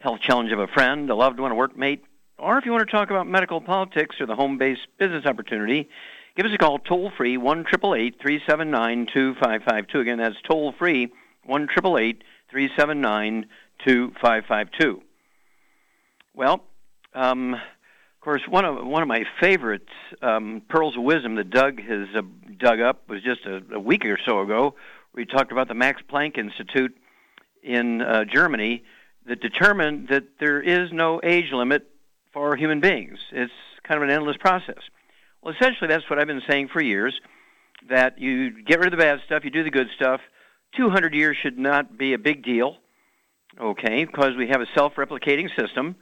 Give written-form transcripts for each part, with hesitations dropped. health challenge of a friend, a loved one, a workmate, or if you want to talk about medical politics or the home-based business opportunity, give us a call toll-free, 1-888-379-2552. Again, that's toll-free, 1-888-379-2552. Well, of course, one of my favorite pearls of wisdom that Doug has dug up was just a week or so ago, where he talked about the Max Planck Institute in Germany that determined that there is no age limit for human beings. It's kind of an endless process. Well, essentially, that's what I've been saying for years, that you get rid of the bad stuff, you do the good stuff. 200 years should not be a big deal, okay, because we have a self-replicating system.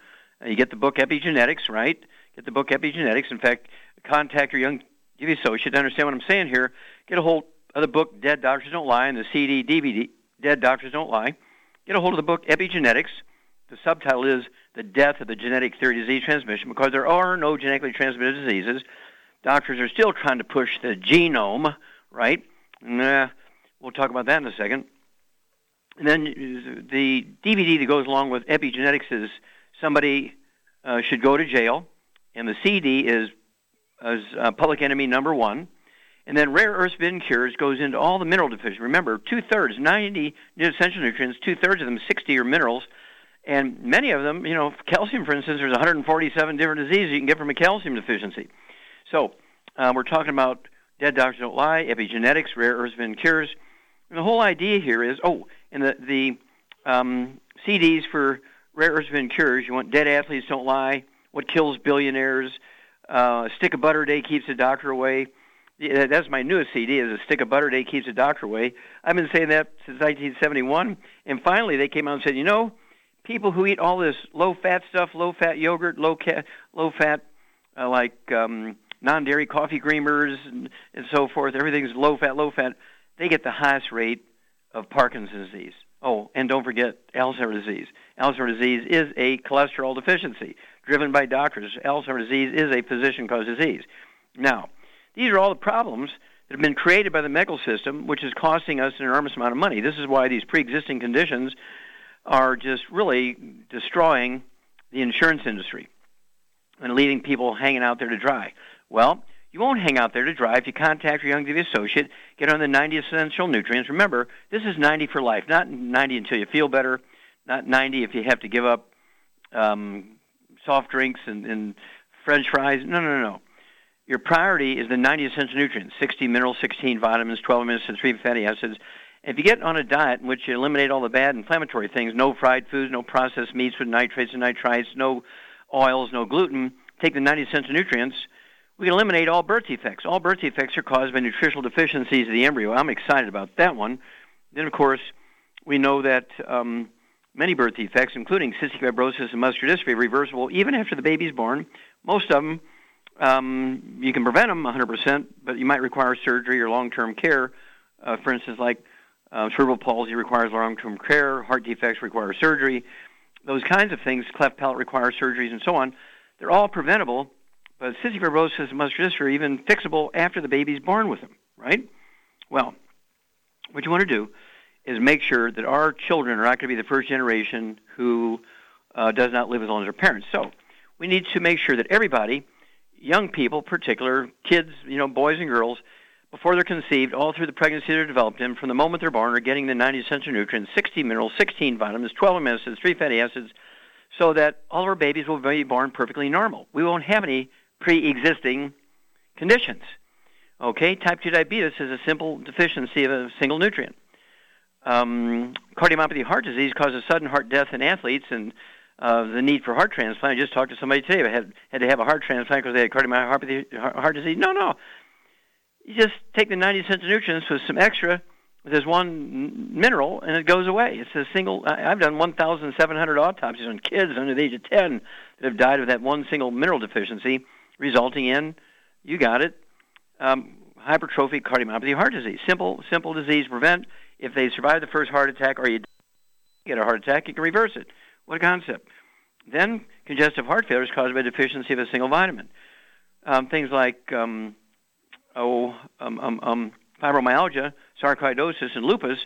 You get the book Epigenetics, right? Get the book Epigenetics. In fact, contact your Youngevity associate to understand what I'm saying here. Get a hold of the book Dead Doctors Don't Lie and the CD, DVD, Dead Doctors Don't Lie. Get a hold of the book Epigenetics. The subtitle is The Death of the Genetic Theory of Disease Transmission, because there are no genetically transmitted diseases. Doctors are still trying to push the genome, right? We'll talk about that in a second. And then the DVD that goes along with Epigenetics is Somebody Should Go to Jail, and the CD is Public Enemy Number 1. And then Rare Earths Been Cures goes into all the mineral deficiency. Remember, 2/3, 90 essential nutrients, 2/3 of them, 60, are minerals. And many of them, you know, calcium, for instance, there's 147 different diseases you can get from a calcium deficiency. So we're talking about Dead Doctors Don't Lie, Epigenetics, Rare Earths Been Cures. And the whole idea here is, and the CDs for Rare Earths Been Cures, you want Dead Athletes Don't Lie, What Kills Billionaires, A Stick of Butter a Day Keeps the Doctor Away. Yeah, that's my newest CD, is A Stick of Butter a Day Keeps the Doctor Away. I've been saying that since 1971. And finally, they came out and said, you know, people who eat all this low-fat stuff, low-fat yogurt, low-fat, non-dairy coffee creamers and so forth, everything's low-fat, they get the highest rate of Parkinson's disease. Oh, and don't forget Alzheimer's disease. Alzheimer's disease is a cholesterol deficiency driven by doctors. Alzheimer's disease is a physician-caused disease. Now, these are all the problems that have been created by the medical system, which is costing us an enormous amount of money. This is why these pre-existing conditions are just really destroying the insurance industry and leaving people hanging out there to dry. Well, you won't hang out there to dry if you contact your Youngevity associate, get on the 90 essential nutrients. Remember, this is 90 for life, not 90 until you feel better, not 90 if you have to give up soft drinks and French fries. No. Your priority is the 90 essential nutrients, 60 minerals, 16 vitamins, 12 minerals, and 3 fatty acids. If you get on a diet in which you eliminate all the bad inflammatory things, no fried foods, no processed meats with nitrates and nitrites, no oils, no gluten, take the 90 essential nutrients, we can eliminate all birth defects. All birth defects are caused by nutritional deficiencies of the embryo. I'm excited about that one. Then, of course, we know that many birth defects, including cystic fibrosis and muscular dystrophy, are reversible even after the baby's born. Most of them, you can prevent them 100%, but you might require surgery or long-term care. For instance, like cerebral palsy requires long-term care, heart defects require surgery. Those kinds of things, cleft palate requires surgeries and so on. They're all preventable. But cystic fibrosis and muscular dystrophy are even fixable after the baby's born with them, right? Well, what you want to do is make sure that our children are not going to be the first generation who does not live as long as their parents. So we need to make sure that everybody, young people in particular, kids, you know, boys and girls, before they're conceived, all through the pregnancy they're developed in, from the moment they're born, are getting the 90 essential nutrients, 60 minerals, 16 vitamins, 12 amino acids, 3 fatty acids, so that all of our babies will be born perfectly normal. We won't have any pre-existing conditions. Okay, type 2 diabetes is a simple deficiency of a single nutrient. Cardiomyopathy, heart disease, causes sudden heart death in athletes and the need for heart transplant. I just talked to somebody today. I had to have a heart transplant because they had cardiomyopathy, heart disease. No. You just take the 90 essential nutrients with some extra, with this one mineral, and it goes away. It's a single. I've done 1,700 autopsies on kids under the age of 10 that have died of that one single mineral deficiency, resulting in, you got it, hypertrophic cardiomyopathy, heart disease. Simple disease to prevent. If they survive the first heart attack or you get a heart attack, you can reverse it. What a concept. Then congestive heart failure is caused by deficiency of a single vitamin. Things like fibromyalgia, sarcoidosis, and lupus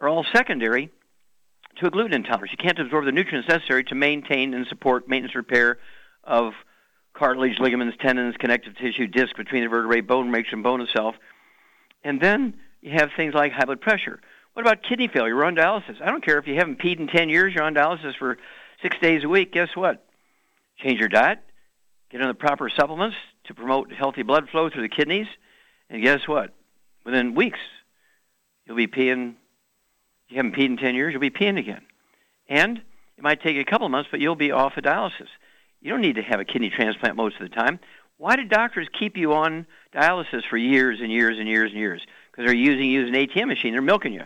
are all secondary to a gluten intolerance. You can't absorb the nutrients necessary to maintain and support maintenance repair of cartilage, ligaments, tendons, connective tissue, disc between the vertebrae, bone makes and bone itself. And then you have things like high blood pressure. What about kidney failure? You're on dialysis. I don't care if you haven't peed in 10 years. You're on dialysis for 6 days a week. Guess what? Change your diet. Get on the proper supplements to promote healthy blood flow through the kidneys. And guess what? Within weeks, you'll be peeing. You haven't peed in 10 years. You'll be peeing again. And it might take a couple of months, but you'll be off of dialysis. You don't need to have a kidney transplant most of the time. Why do doctors keep you on dialysis for years and years and years and years? Because they're using you as an ATM machine. They're milking you.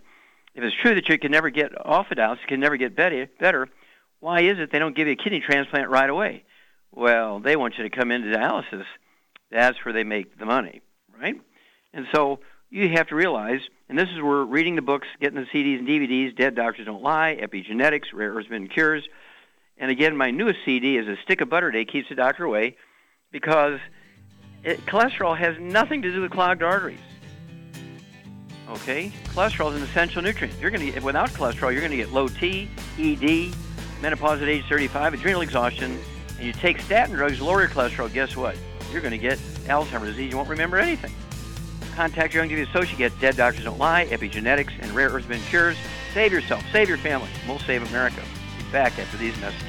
If it's true that you can never get off of dialysis, can never get better, why is it they don't give you a kidney transplant right away? Well, they want you to come into dialysis. That's where they make the money, right? And so you have to realize, and this is where reading the books, getting the CDs and DVDs, Dead Doctors Don't Lie, Epigenetics, Rare Earths Been Cures. And again, my newest CD is A Stick of Butter a Day Keeps the Doctor Away, because cholesterol has nothing to do with clogged arteries. Okay? Cholesterol is an essential nutrient. Without cholesterol, you're going to get low T, ED, menopause at age 35, adrenal exhaustion, and you take statin drugs, lower your cholesterol, guess what? You're going to get Alzheimer's disease. You won't remember anything. Contact your Youngevity associate at Dead Doctors Don't Lie, Epigenetics, and Rare Earths Been Cures. Save yourself, save your family, and we'll save America. Be back after these messages.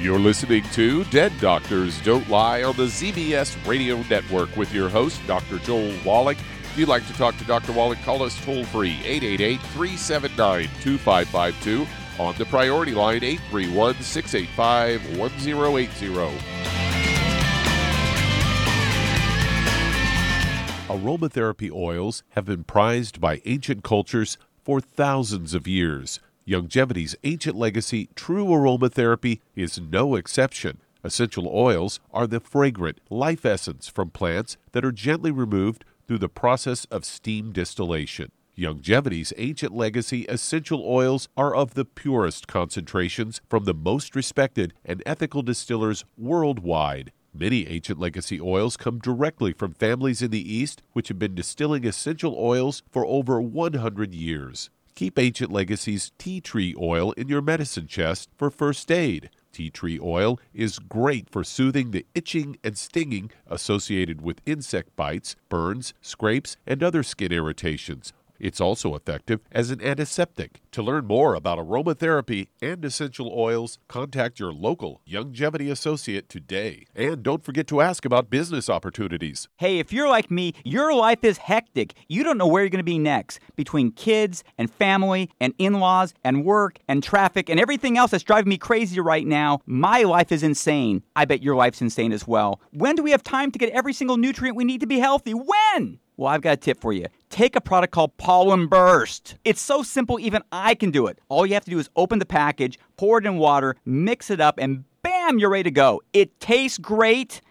You're listening to Dead Doctors Don't Lie on the ZBS Radio Network with your host, Dr. Joel Wallach. If you'd like to talk to Dr. Wallach, call us toll-free, 888-379-2552, on the priority line, 831-685-1080. Aromatherapy oils have been prized by ancient cultures for thousands of years. Youngevity's ancient legacy, True Aromatherapy, is no exception. Essential oils are the fragrant life essence from plants that are gently removed through the process of steam distillation. Youngevity's ancient legacy essential oils are of the purest concentrations from the most respected and ethical distillers worldwide. Many ancient legacy oils come directly from families in the East which have been distilling essential oils for over 100 years. Keep Ancient Legacy's tea tree oil in your medicine chest for first aid. Tea tree oil is great for soothing the itching and stinging associated with insect bites, burns, scrapes, and other skin irritations. It's also effective as an antiseptic. To learn more about aromatherapy and essential oils, contact your local Youngevity associate today. And don't forget to ask about business opportunities. Hey, if you're like me, your life is hectic. You don't know where you're going to be next. Between kids and family and in-laws and work and traffic and everything else that's driving me crazy right now, my life is insane. I bet your life's insane as well. When do we have time to get every single nutrient we need to be healthy? When? Well, I've got a tip for you. Take a product called Pollen Burst. It's so simple, even I can do it. All you have to do is open the package, pour it in water, mix it up, and bam, you're ready to go. It tastes great.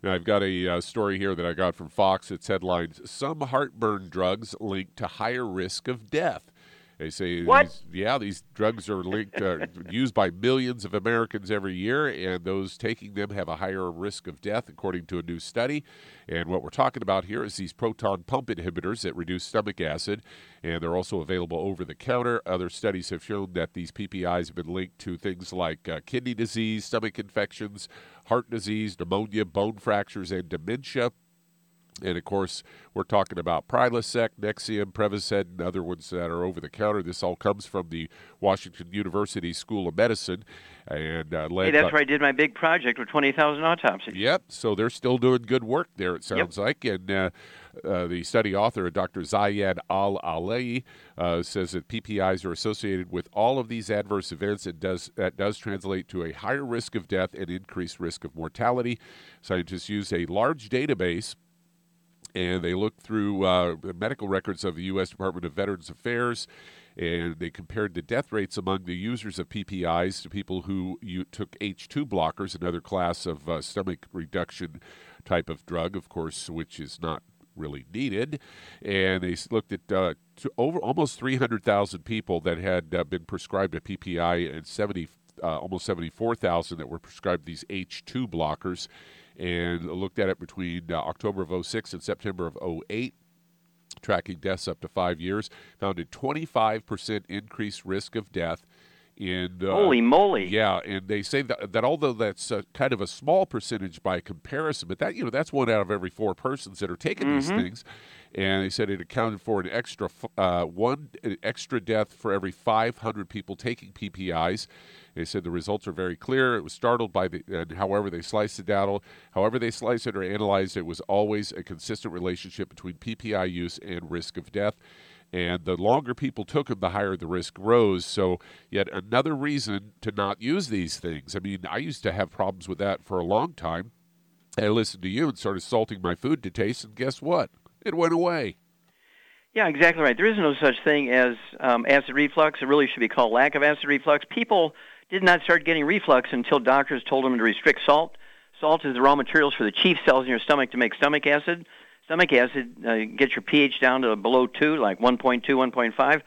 Now, I've got a story here that I got from Fox. It's headlined, Some Heartburn Drugs Linked to Higher Risk of Death. They say, these drugs are linked, used by millions of Americans every year, and those taking them have a higher risk of death, according to a new study. And what we're talking about here is these proton pump inhibitors that reduce stomach acid, and they're also available over the counter. Other studies have shown that these PPIs have been linked to things like kidney disease, stomach infections, heart disease, pneumonia, bone fractures, and dementia. And, of course, we're talking about Prilosec, Nexium, Prevacid, and other ones that are over-the-counter. This all comes from the Washington University School of Medicine. And that's where I did my big project with 20,000 autopsies. Yep, so they're still doing good work there, it sounds like. And the study author, Dr. Zayed Al-Alei, says that PPIs are associated with all of these adverse events. That does translate to a higher risk of death and increased risk of mortality. Scientists used a large database, and they looked through medical records of the U.S. Department of Veterans Affairs, and they compared the death rates among the users of PPIs to people who took H2 blockers, another class of stomach reduction type of drug, of course, which is not really needed. And they looked at over almost 300,000 people that had been prescribed a PPI and almost 74,000 that were prescribed these H2 blockers, and looked at it between October of 2006 and September of 2008, tracking deaths up to 5 years, found a 25% increased risk of death. Holy moly. Yeah, and they say that although that's kind of a small percentage by comparison, but that's 1 out of every 4 persons that are taking these things. And they said it accounted for an extra one extra death for every 500 people taking PPIs. They said the results are very clear. It was startled by however they sliced it down. However they sliced it or analyzed it, was always a consistent relationship between PPI use and risk of death. And the longer people took them, the higher the risk rose. So yet another reason to not use these things. I mean, I used to have problems with that for a long time. I listened to you and started salting my food to taste, and guess what? It went away. Yeah, exactly right. There is no such thing as acid reflux. It really should be called lack of acid reflux. People did not start getting reflux until doctors told them to restrict salt. Salt is the raw materials for the chief cells in your stomach to make stomach acid. Stomach acid gets your pH down to below 2, like 1.2, 1.5.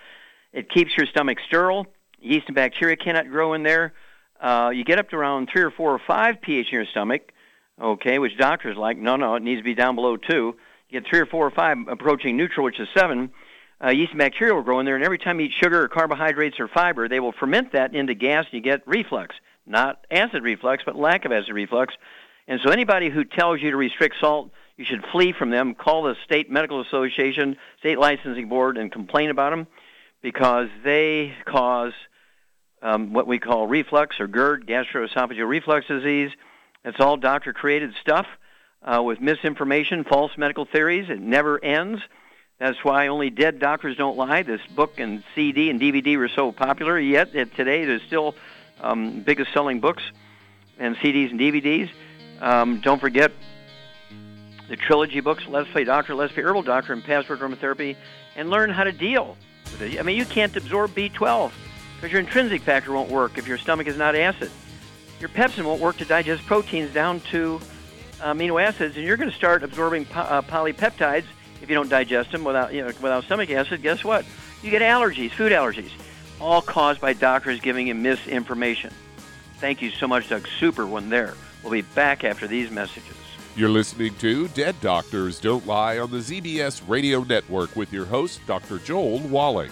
It keeps your stomach sterile. Yeast and bacteria cannot grow in there. You get up to around 3 or 4 or 5 pH in your stomach, okay, which doctors like, no, it needs to be down below 2. You get 3 or 4 or 5 approaching neutral, which is 7. Yeast and bacteria will grow in there, and every time you eat sugar or carbohydrates or fiber, they will ferment that into gas, and you get reflux. Not acid reflux, but lack of acid reflux. And so anybody who tells you to restrict salt, you should flee from them, call the State Medical Association, State Licensing Board, and complain about them because they cause what we call reflux or GERD, gastroesophageal reflux disease. It's all doctor-created stuff with misinformation, false medical theories. It never ends. That's why only Dead Doctors Don't Lie. This book and CD and DVD were so popular, yet today they're still biggest-selling books and CDs and DVDs. Don't forget the trilogy books, Let's Play Doctor, Let's Play Herbal Doctor, and Passport Chromatherapy, and learn how to deal with it. I mean, you can't absorb B12 because your intrinsic factor won't work if your stomach is not acid. Your pepsin won't work to digest proteins down to amino acids, and you're going to start absorbing polypeptides if you don't digest them without stomach acid. Guess what? You get allergies, food allergies, all caused by doctors giving you misinformation. Thank you so much, Doug. Super one there. We'll be back after these messages. You're listening to Dead Doctors Don't Lie on the ZBS Radio Network with your host, Dr. Joel Wallach.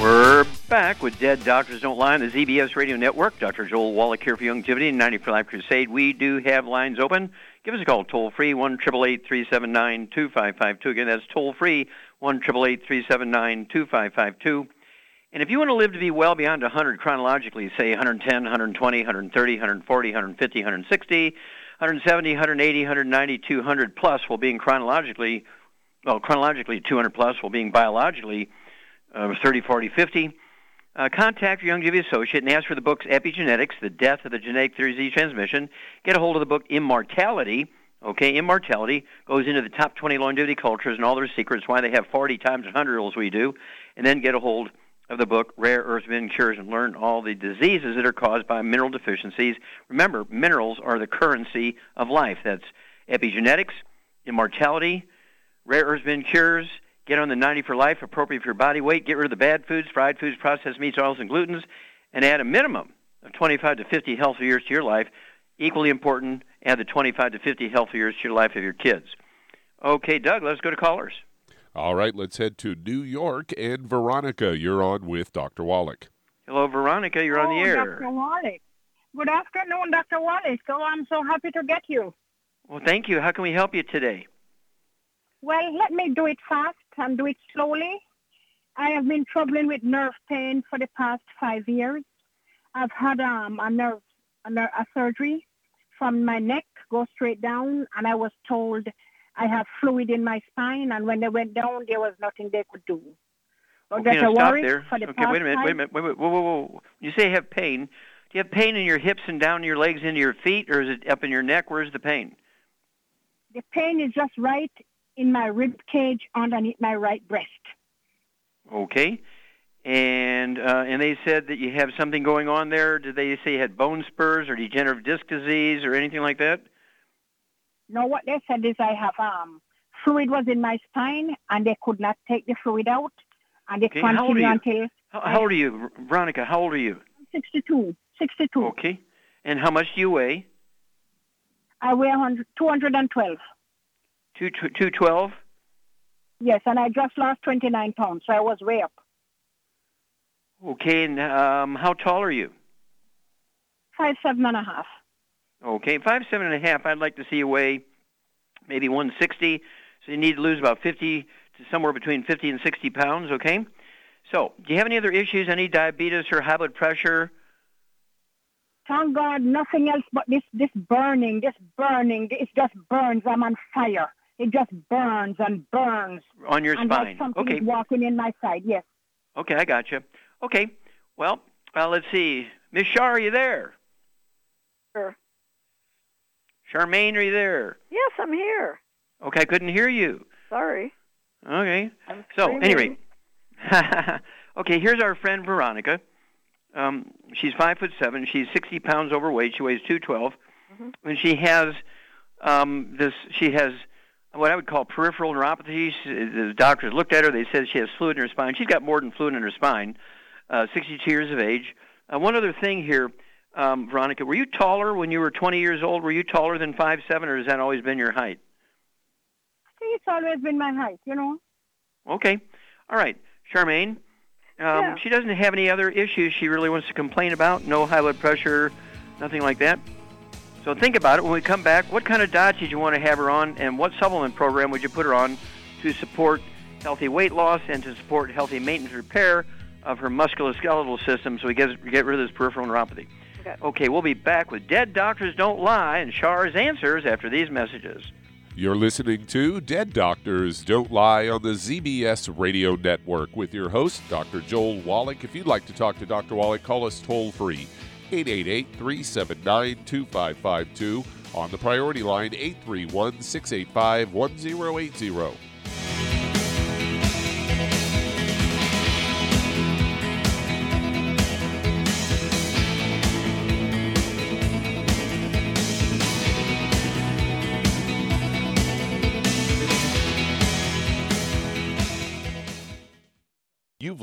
We're back with Dead Doctors Don't Lie on the ZBS Radio Network. Dr. Joel Wallach here for Youngevity and 90 for Life Crusade. We do have lines open. Give us a call toll-free, 1-888-379-2552. Again, that's toll-free, 1-888-379-2552. And if you want to live to be well beyond 100 chronologically, say 110, 120, 130, 140, 150, 160, 170, 180, 190, 200-plus while being chronologically 200-plus while being biologically 30, 40, 50, contact your Youngevity associate and ask for the books Epigenetics, The Death of the Genetic Theory of Disease Transmission. Get a hold of the book Immortality. Okay, Immortality goes into the top 20 longevity cultures and all their secrets, why they have 40 times 100 as we do. And then get a hold of the book Rare Earths Been Cures and learn all the diseases that are caused by mineral deficiencies. Remember, minerals are the currency of life. That's Epigenetics, Immortality, Rare Earths Been Cures. Get on the 90 for life, appropriate for your body weight. Get rid of the bad foods, fried foods, processed meats, oils, and glutens, and add a minimum of 25 to 50 healthy years to your life. equally important, add the 25 to 50 healthy years to the life of your kids. Okay, Doug, let's go to callers. All right, let's head to New York. And Veronica, you're on with Dr. Wallach. Hello, Veronica, you're on the air. Dr. Wallach. Good afternoon, Dr. Wallach. So I'm so happy to get you. Well, thank you. How can we help you today? Well, let me do it fast and do it slowly. I have been struggling with nerve pain for the past 5 years. I've had a surgery from my neck, go straight down, and I was told I have fluid in my spine, and when they went down, there was nothing they could do. So okay, now stop there. Okay, wait a minute. Whoa. You say you have pain. Do you have pain in your hips and down your legs into your feet, or is it up in your neck? Where's the pain? The pain is just right in my rib cage underneath my right breast. Okay. And they said that you have something going on there. Did they say you had bone spurs or degenerative disc disease or anything like that? No, what they said is I have fluid was in my spine, and they could not take the fluid out. And it continued until... How old are you, Veronica? How old are you? 62. Okay. And how much do you weigh? I weigh 212. 212? Yes, and I just lost 29 pounds, so I was way up. Okay, and how tall are you? 5'7.5". Okay, 5'7.5", I'd like to see you weigh maybe 160, so you need to lose about 50 to somewhere between 50 and 60 pounds, okay? So, do you have any other issues, any diabetes or high blood pressure? Thank God, nothing else but this burning, it just burns, I'm on fire. It just burns and burns. On your spine. And something is walking in my side, yes. Okay, I got you. Okay, well, let's see. Miss Shar, are you there? Sure. Charmaine, are you there? Yes, I'm here. Okay, I couldn't hear you. Sorry. Okay. So, anyway. Okay, here's our friend Veronica. She's 5'7". She's 60 pounds overweight. She weighs 212. Mm-hmm. And she has what I would call peripheral neuropathy. The doctors looked at her. They said she has fluid in her spine. She's got more than fluid in her spine, 62 years of age. One other thing here, Veronica, were you taller when you were 20 years old? Were you taller than 5'7", or has that always been your height? I think it's always been my height, you know. Okay. All right. Charmaine, yeah. She doesn't have any other issues she really wants to complain about, no high blood pressure, nothing like that. So think about it. When we come back, what kind of diet did you want to have her on, and what supplement program would you put her on to support healthy weight loss and to support healthy maintenance repair of her musculoskeletal system so we get rid of this peripheral neuropathy? Okay, we'll be back with Dead Doctors Don't Lie and Char's Answers after these messages. You're listening to Dead Doctors Don't Lie on the ZBS Radio Network with your host, Dr. Joel Wallach. If you'd like to talk to Dr. Wallach, call us toll-free, 888-379-2552, on the priority line, 831-685-1080. You've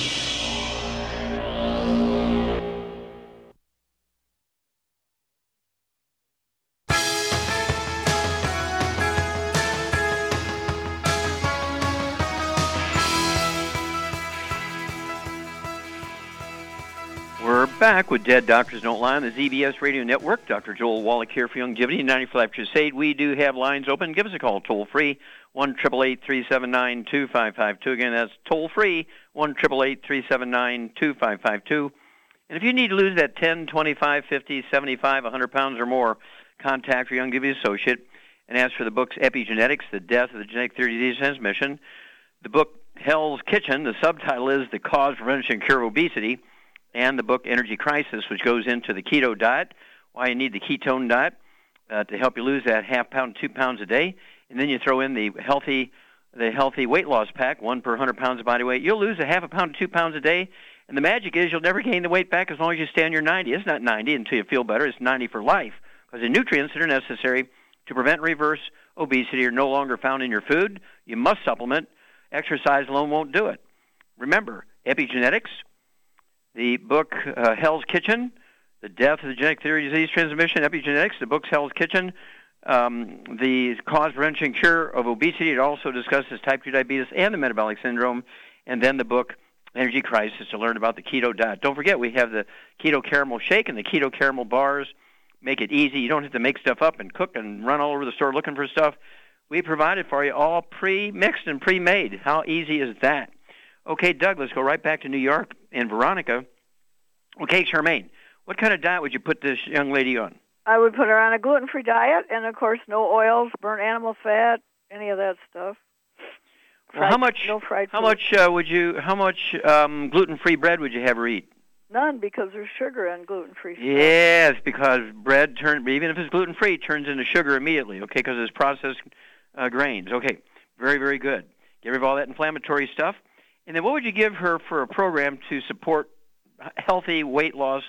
We're back with Dead Doctors Don't Lie on the ZBS Radio Network. Dr. Joel Wallach here for Youngevity 95 Crusade. We do have lines open. Give us a call toll-free, 1-888-379-2552. Again, that's toll-free, 1-888-379-2552. And if you need to lose that 10, 25, 50, 75, 100 pounds or more, contact your Youngevity associate and ask for the books Epigenetics, The Death of the Genetic Theory of Disease Transmission. The book Hell's Kitchen, the subtitle is The Cause, Prevention, and Cure of Obesity. And the book Energy Crisis, which goes into the keto diet, why you need the ketone diet to help you lose that half pound, 2 pounds a day. And then you throw in the healthy weight loss pack, one per 100 pounds of body weight. You'll lose a half a pound, 2 pounds a day. And the magic is you'll never gain the weight back as long as you stay on your 90. It's not 90 until you feel better. It's 90 for life because the nutrients that are necessary to prevent reverse obesity are no longer found in your food. You must supplement. Exercise alone won't do it. Remember, Epigenetics. The book, Hell's Kitchen, The Death of the Genetic Theory of Disease Transmission, Epigenetics, the book's Hell's Kitchen, The Cause, Prevention, and Cure of Obesity. It also discusses type 2 diabetes and the metabolic syndrome, and then the book, Energy Crisis, to learn about the keto diet. Don't forget, we have the keto caramel shake and the keto caramel bars. Make it easy. You don't have to make stuff up and cook and run all over the store looking for stuff. We provide it for you all pre-mixed and pre-made. How easy is that? Okay, Doug, let's go right back to New York and Veronica. Okay, Charmaine, what kind of diet would you put this young lady on? I would put her on a gluten-free diet and, of course, no oils, burnt animal fat, any of that stuff. Fried, well, how much gluten-free bread would you have her eat? None, because there's sugar in gluten-free stuff. Yes, because bread turns, even if it's gluten-free, turns into sugar immediately, okay, because it's processed grains. Okay, very, very good. Get rid of all that inflammatory stuff. And then what would you give her for a program to support healthy weight loss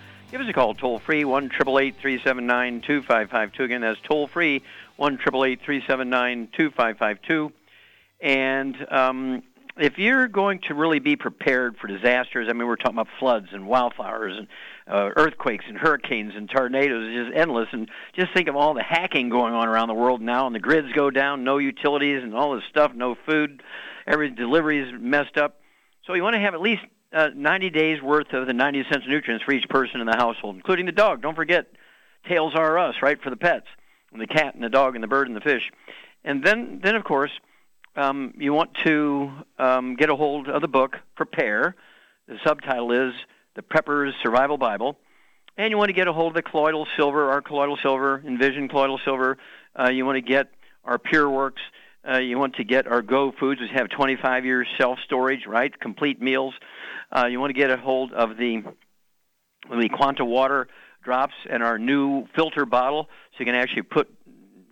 Give us a call toll-free, 1-888-379-2552. Again, that's toll-free, 1-888-379-2552. And if you're going to really be prepared for disasters, I mean, we're talking about floods and wildfires and earthquakes and hurricanes and tornadoes, it's just endless. And just think of all the hacking going on around the world now, and the grids go down, no utilities and all this stuff, no food, every delivery is messed up. So you want to have at least 90 days' worth of the 90 cents nutrients for each person in the household, including the dog. Don't forget, Tails R Us, right, for the pets, and the cat and the dog and the bird and the fish. And then of course, you want to get a hold of the book, Prepare. The subtitle is The Prepper's Survival Bible. And you want to get a hold of the colloidal silver, our colloidal silver, Envision colloidal silver. You want to get our PureWorks. You want to get our Go Foods, which have 25 years self-storage, right? Complete meals. You want to get a hold of the Quanta Water drops and our new filter bottle, so you can actually put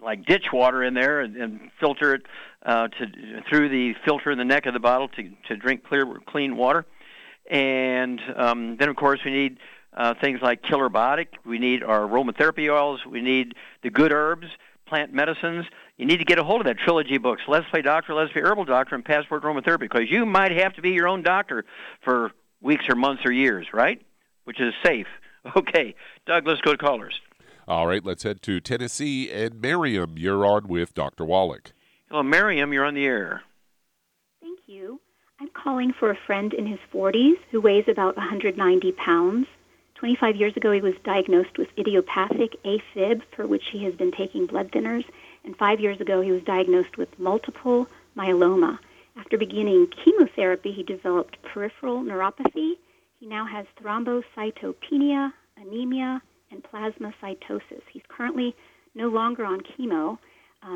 like ditch water in there and filter it through the filter in the neck of the bottle to drink clear, clean water. And then, of course, we need things like Killerbiotic. We need our aromatherapy oils. We need the good herbs, plant medicines. You need to get a hold of that trilogy books, Let's Play Doctor, Let's Play Herbal Doctor, and Passport Chromatherapy, because you might have to be your own doctor for weeks or months or years, right? Which is safe. Okay, Doug, let's go to callers. All right, let's head to Tennessee. And Miriam, you're on with Dr. Wallach. Hello, Miriam, you're on the air. Thank you. I'm calling for a friend in his 40s who weighs about 190 pounds. 25 years ago, he was diagnosed with idiopathic AFib, for which he has been taking blood thinners. And 5 years ago, he was diagnosed with multiple myeloma. After beginning chemotherapy, he developed peripheral neuropathy. He now has thrombocytopenia, anemia, and plasmacytosis. He's currently no longer on chemo.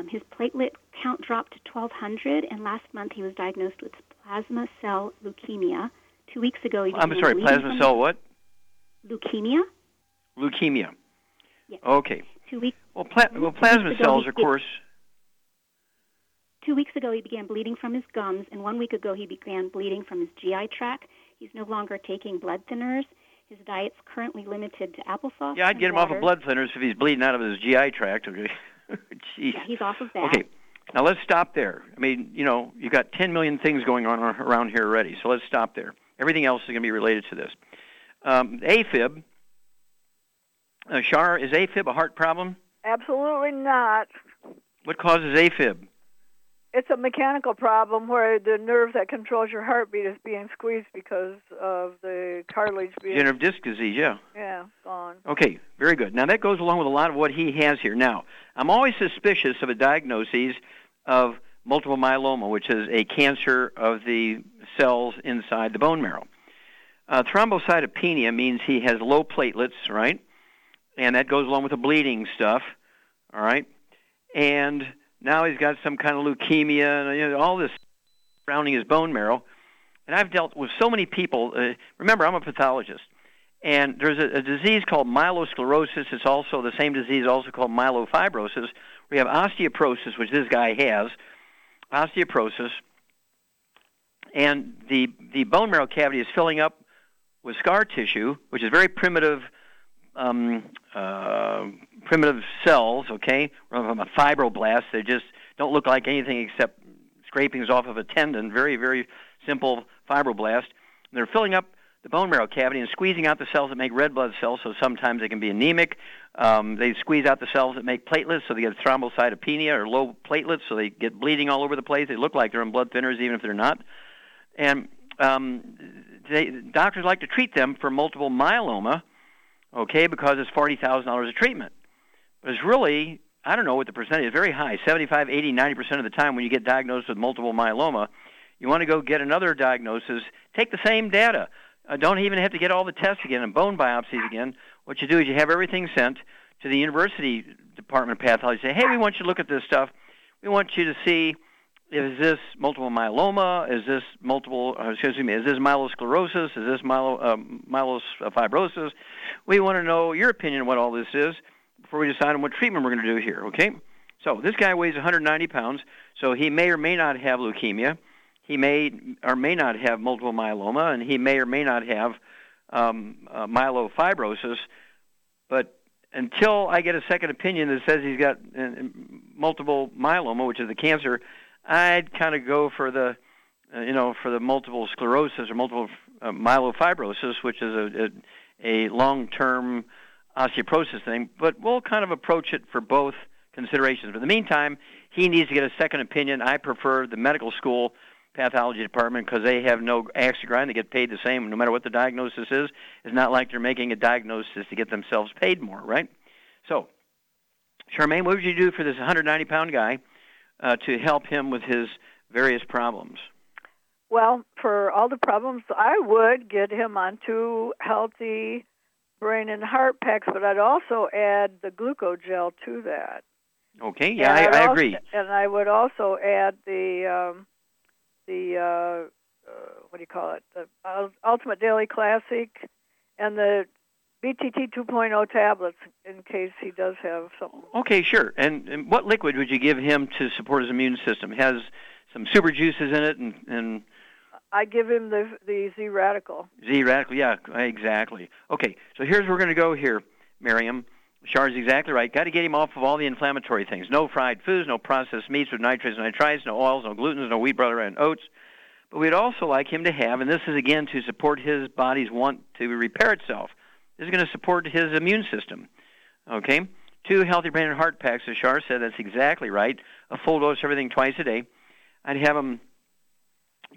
His platelet count dropped to 1,200, and last month he was diagnosed with plasma cell leukemia. 2 weeks ago, he was plasma cell what? Leukemia. Leukemia. Yes. Okay. 2 weeks. Well, plasma cells, of course. 2 weeks ago, he began bleeding from his gums, and 1 week ago, he began bleeding from his GI tract. He's no longer taking blood thinners. His diet's currently limited to applesauce. Yeah, I'd get him off of blood thinners if he's bleeding out of his GI tract. Yeah, he's off of that. Okay, now let's stop there. I mean, you know, you've got 10 million things going on around here already, so let's stop there. Everything else is going to be related to this. AFib. Shar, is AFib a heart problem? Absolutely not. What causes AFib? It's a mechanical problem where the nerve that controls your heartbeat is being squeezed because of the cartilage being... Degenerative disc disease, yeah. Yeah, gone. Okay, very good. Now, that goes along with a lot of what he has here. Now, I'm always suspicious of a diagnosis of multiple myeloma, which is a cancer of the cells inside the bone marrow. Thrombocytopenia means he has low platelets, right? And that goes along with the bleeding stuff, all right? And... now he's got some kind of leukemia and, you know, all this surrounding his bone marrow. And I've dealt with so many people. Remember, I'm a pathologist. And there's a disease called myelosclerosis. It's also the same disease also called myelofibrosis. We have osteoporosis, which this guy has, osteoporosis. And the bone marrow cavity is filling up with scar tissue, which is very primitive primitive cells, okay, from a fibroblast. They just don't look like anything except scrapings off of a tendon, very, very simple fibroblast. And they're filling up the bone marrow cavity and squeezing out the cells that make red blood cells, so sometimes they can be anemic. They squeeze out the cells that make platelets, so they get thrombocytopenia or low platelets, so they get bleeding all over the place. They look like they're on blood thinners, even if they're not. And doctors like to treat them for multiple myeloma, okay, because it's $40,000 a treatment. But it's really, I don't know what the percentage is, very high, 75, 80, 90% of the time when you get diagnosed with multiple myeloma, you want to go get another diagnosis, take the same data. Don't even have to get all the tests again and bone biopsies again. What you do is you have everything sent to the University Department of Pathology. Say, hey, we want you to look at this stuff. We want you to see, is this multiple myeloma? Is this is this myelosclerosis? Is this myelofibrosis? We want to know your opinion on what all this is before we decide on what treatment we're going to do here, okay? So this guy weighs 190 pounds, so he may or may not have leukemia. He may or may not have multiple myeloma, and he may or may not have myelofibrosis. But until I get a second opinion that says he's got multiple myeloma, which is the cancer, I'd kind of go for the, for the multiple sclerosis or multiple myelofibrosis, which is a long-term osteoporosis thing. But we'll kind of approach it for both considerations. But in the meantime, he needs to get a second opinion. I prefer the medical school pathology department because they have no axe to grind. They get paid the same no matter what the diagnosis is. It's not like they're making a diagnosis to get themselves paid more, right? So, Charmaine, what would you do for this 190-pound guy to help him with his various problems? Well, for all the problems, I would get him onto healthy brain and heart packs, but I'd also add the glucogel to that. Okay, yeah, I agree. And I would also add the Ultimate Daily Classic and the BTT 2.0 tablets in case he does have something. Okay, sure. And what liquid would you give him to support his immune system? It has some super juices in it and I give him the Z-radical. Z-radical, yeah, exactly. Okay, so here's where we're going to go here, Miriam. Char's exactly right. Got to get him off of all the inflammatory things. No fried foods, no processed meats with nitrates and nitrites, no oils, no glutens, no wheat, bran, and oats. But we'd also like him to have, and this is, again, to support his body's want to repair itself. This is going to support his immune system, okay? 2 healthy brain and heart packs, as Char said. That's exactly right. A full dose of everything twice a day. I'd have him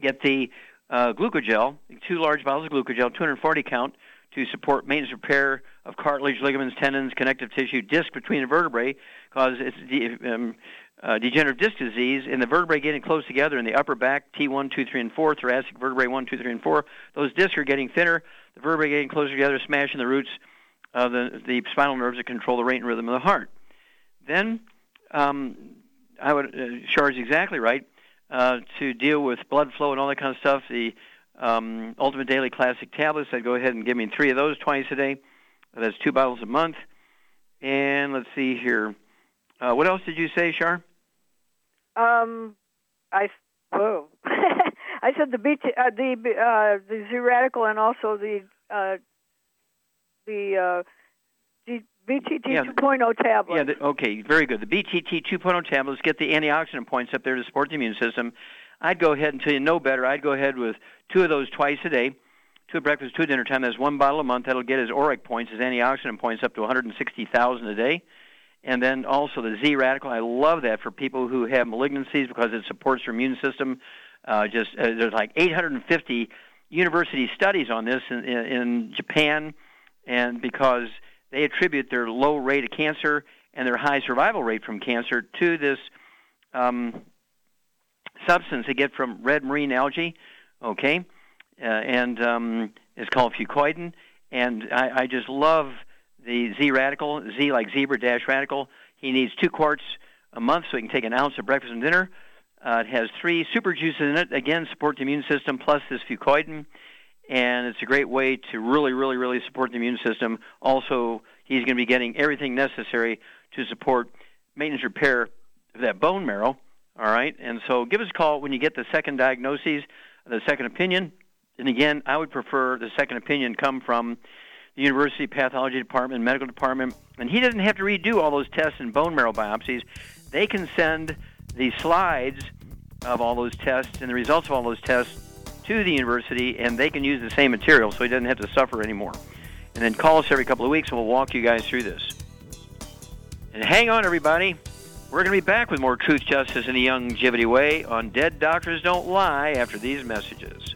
get the glucogel, 2 large bottles of glucogel, 240 count, to support maintenance repair of cartilage, ligaments, tendons, connective tissue, disc between the vertebrae, cause it's degenerative disc disease, and the vertebrae getting close together in the upper back, T1, 2, 3, and 4, thoracic vertebrae 1, 2, 3, and 4. Those discs are getting thinner, the vertebrae getting closer together, smashing the roots of the spinal nerves that control the rate and rhythm of the heart. Then, I would Char's exactly right, to deal with blood flow and all that kind of stuff, the Ultimate Daily Classic tablets. I'd go ahead and give me 3 of those twice a day. That's 2 bottles a month. And let's see here. What else did you say, Char? I said the Z-radical and also the BTT 2.0 tablets. Yeah, okay, very good. The BTT 2.0 tablets get the antioxidant points up there to support the immune system. I'd go ahead, until you know better, I'd go ahead with 2 of those twice a day, 2 at breakfast, 2 at dinner time. That's 1 bottle a month. That'll get his auric points, his antioxidant points, up to 160,000 a day. And then also the Z-radical. I love that for people who have malignancies because it supports your immune system. There's like 850 university studies on this in Japan, and because they attribute their low rate of cancer and their high survival rate from cancer to this substance they get from red marine algae, okay, and it's called fucoidin. And I just love the Z-radical, Z like zebra dash radical. He needs 2 quarts a month, so he can take an ounce at breakfast and dinner. It has 3 super juices in it, again, support the immune system, plus this fucoidin, and it's a great way to really, really, really support the immune system. Also, he's going to be getting everything necessary to support maintenance repair of that bone marrow. All right, and so give us a call when you get the second diagnoses, the second opinion. And again, I would prefer the second opinion come from the University Pathology Department, Medical Department. And he doesn't have to redo all those tests and bone marrow biopsies. They can send the slides of all those tests and the results of all those tests to the university, and they can use the same material so he doesn't have to suffer anymore. And then call us every couple of weeks, and we'll walk you guys through this. And hang on, everybody. We're going to be back with more Truth, Justice, and the Youngevity Way on Dead Doctors Don't Lie after these messages.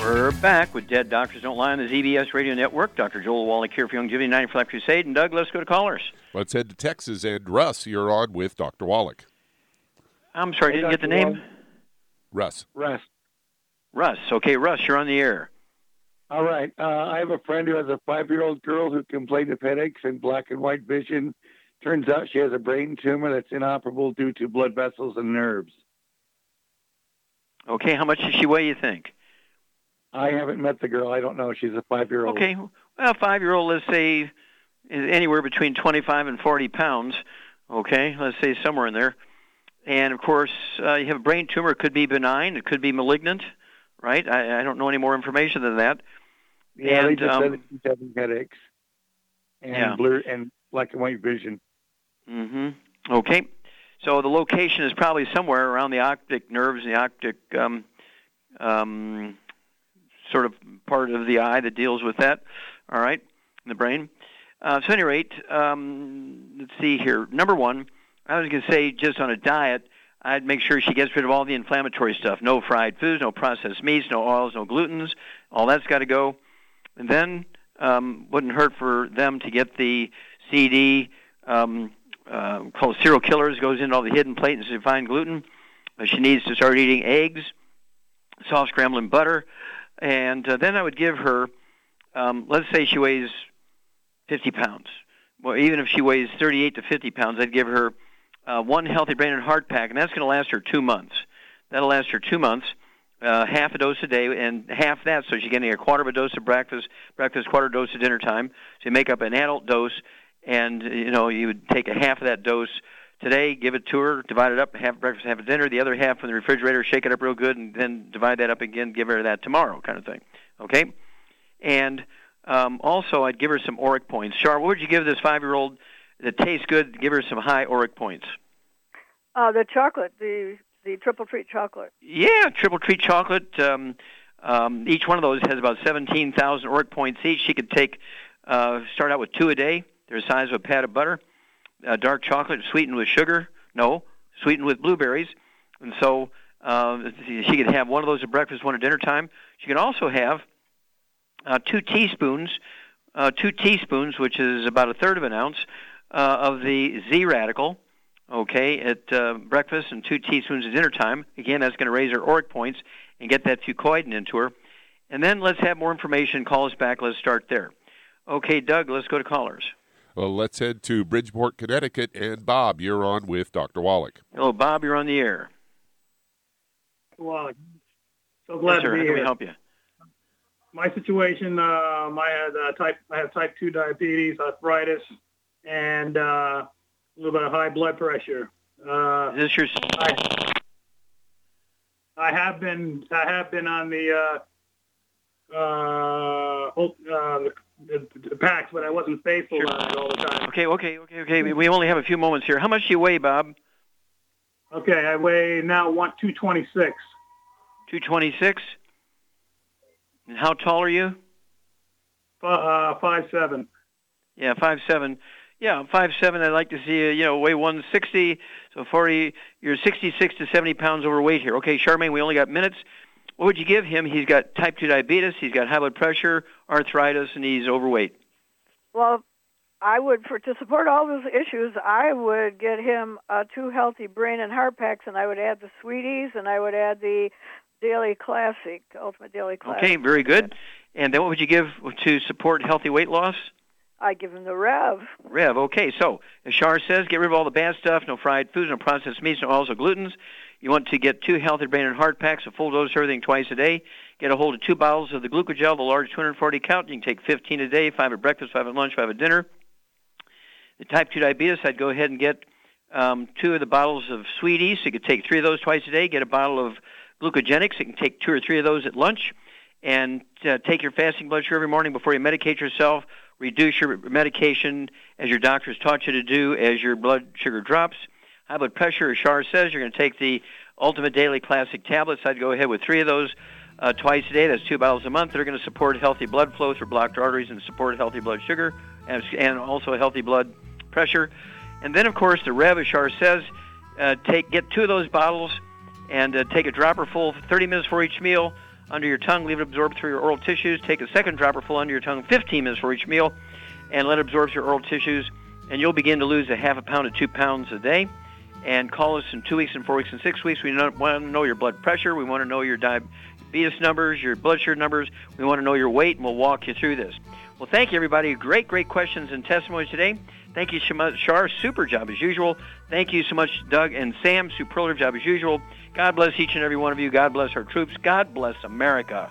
We're back with Dead Doctors Don't Lie on the ZBS Radio Network. Dr. Joel Wallach here for Youngevity 90 for Life Crusade. And Doug, let's go to callers. Let's head to Texas. And Russ, you're on with Dr. Wallach. I'm sorry, hey, didn't Dr. get the name? Wallach. Russ. Okay, Russ, you're on the air. All right. I have a friend who has a 5-year-old girl who complained of headaches and black and white vision. Turns out she has a brain tumor that's inoperable due to blood vessels and nerves. Okay, how much does she weigh, you think? I haven't met the girl. I don't know. She's a 5-year-old. Okay. Well, 5-year-old, let's say, is anywhere between 25 and 40 pounds. Okay. Let's say somewhere in there. And, of course, you have a brain tumor. It could be benign. It could be malignant, right? I don't know any more information than that. Yeah, and, they just said that she's having headaches and, blur and black and white vision. Mm-hmm. Okay. So the location is probably somewhere around the optic nerves, the optic sort of part of the eye that deals with that, all right, in the brain. So at any rate, let's see here. Number one, I was going to say just on a diet, I'd make sure she gets rid of all the inflammatory stuff. No fried foods, no processed meats, no oils, no glutens. All that's got to go. And then wouldn't hurt for them to get the CD called Serial Killers. Goes into all the hidden plate and refined gluten. She needs to start eating eggs, soft scrambling butter. And then I would give her, let's say she weighs 50 pounds. Well, even if she weighs 38 to 50 pounds, I'd give her one healthy brain and heart pack, and that's going to last her 2 months. That'll last her 2 months, half a dose a day, and half that, so she's getting a quarter of a dose of breakfast, quarter dose at dinner time. So you make up an adult dose, and, you know, you would take a half of that dose today, give it to her, divide it up, have breakfast, have dinner, the other half in the refrigerator, shake it up real good, and then divide that up again, give her that tomorrow kind of thing, okay? And also I'd give her some auric points. Char, what would you give this 5-year-old that tastes good? Give her some high auric points. The chocolate, the Triple Treat Chocolate. Yeah, Triple Treat Chocolate. Each one of those has about 17,000 auric points each. She could take, start out with 2 a day. They're the size of a pat of butter. Dark chocolate sweetened with sugar? No, sweetened with blueberries. And so she could have one of those at breakfast, one at dinner time. She can also have 2 teaspoons, which is about a third of an ounce, of the Z-radical, okay, at breakfast and 2 teaspoons at dinner time. Again, that's going to raise her auric points and get that fucoidin into her. And then let's have more information. Call us back. Let's start there. Okay, Doug, let's go to callers. Well, let's head to Bridgeport, Connecticut. And, Bob, you're on with Dr. Wallach. Hello, Bob. You're on the air. Wallach. So glad to be here. How can we help you? My situation, I have type 2 diabetes, arthritis, and a little bit of high blood pressure. Is this your... I have been on the packs, but I wasn't faithful on it all the time. Okay. We only have a few moments here. How much do you weigh, Bob? Okay, I weigh now 226. 226? And how tall are you? 5'7". Yeah, 5'7". Yeah, 5'7". I'd like to see you. You know, weigh 160. So 40. You're 66 to 70 pounds overweight here. Okay, Charmaine, we only got minutes. What would you give him? He's got type 2 diabetes. He's got high blood pressure, arthritis, and he's overweight. Well, I would to support all those issues. I would get him 2 healthy brain and heart packs, and I would add the Sweeties, and I would add the Ultimate Daily Classic. Okay, very good. And then what would you give to support healthy weight loss? I give him the Rev. Rev, okay. So, as Char says, get rid of all the bad stuff, no fried foods, no processed meats, no oils or glutens. You want to get 2 healthy brain and heart packs, a full dose of everything twice a day. Get a hold of 2 bottles of the Glucogel, the large 240 count. You can take 15 a day, 5 at breakfast, 5 at lunch, 5 at dinner. The type 2 diabetes, I'd go ahead and get 2 of the bottles of Sweeties. So you could take 3 of those twice a day. Get a bottle of Glucogenics. You can take 2 or 3 of those at lunch. And take your fasting blood sugar every morning before you medicate yourself. Reduce your medication as your doctors taught you to do as your blood sugar drops. High blood pressure, as Char says, you're going to take the Ultimate Daily Classic tablets. I'd go ahead with 3 of those twice a day. That's 2 bottles a month. They're going to support healthy blood flow through blocked arteries and support healthy blood sugar and also healthy blood pressure. And then, of course, the Rev, as Char says, get 2 of those bottles and take a dropper full 30 minutes before each meal under your tongue. Leave it absorb through your oral tissues. Take a second dropper full under your tongue 15 minutes for each meal and let it absorb through your oral tissues, and you'll begin to lose a half a pound to 2 pounds a day. And call us in 2 weeks and 4 weeks and 6 weeks. We want to know your blood pressure. We want to know your diabetes numbers, your blood sugar numbers. We want to know your weight, and we'll walk you through this. Well, thank you, everybody. Great questions and testimonies today. Thank you so much, Char. Super job as usual. Thank you so much, Doug and Sam. Superlative job as usual. God bless each and every one of you. God bless our troops. God bless America.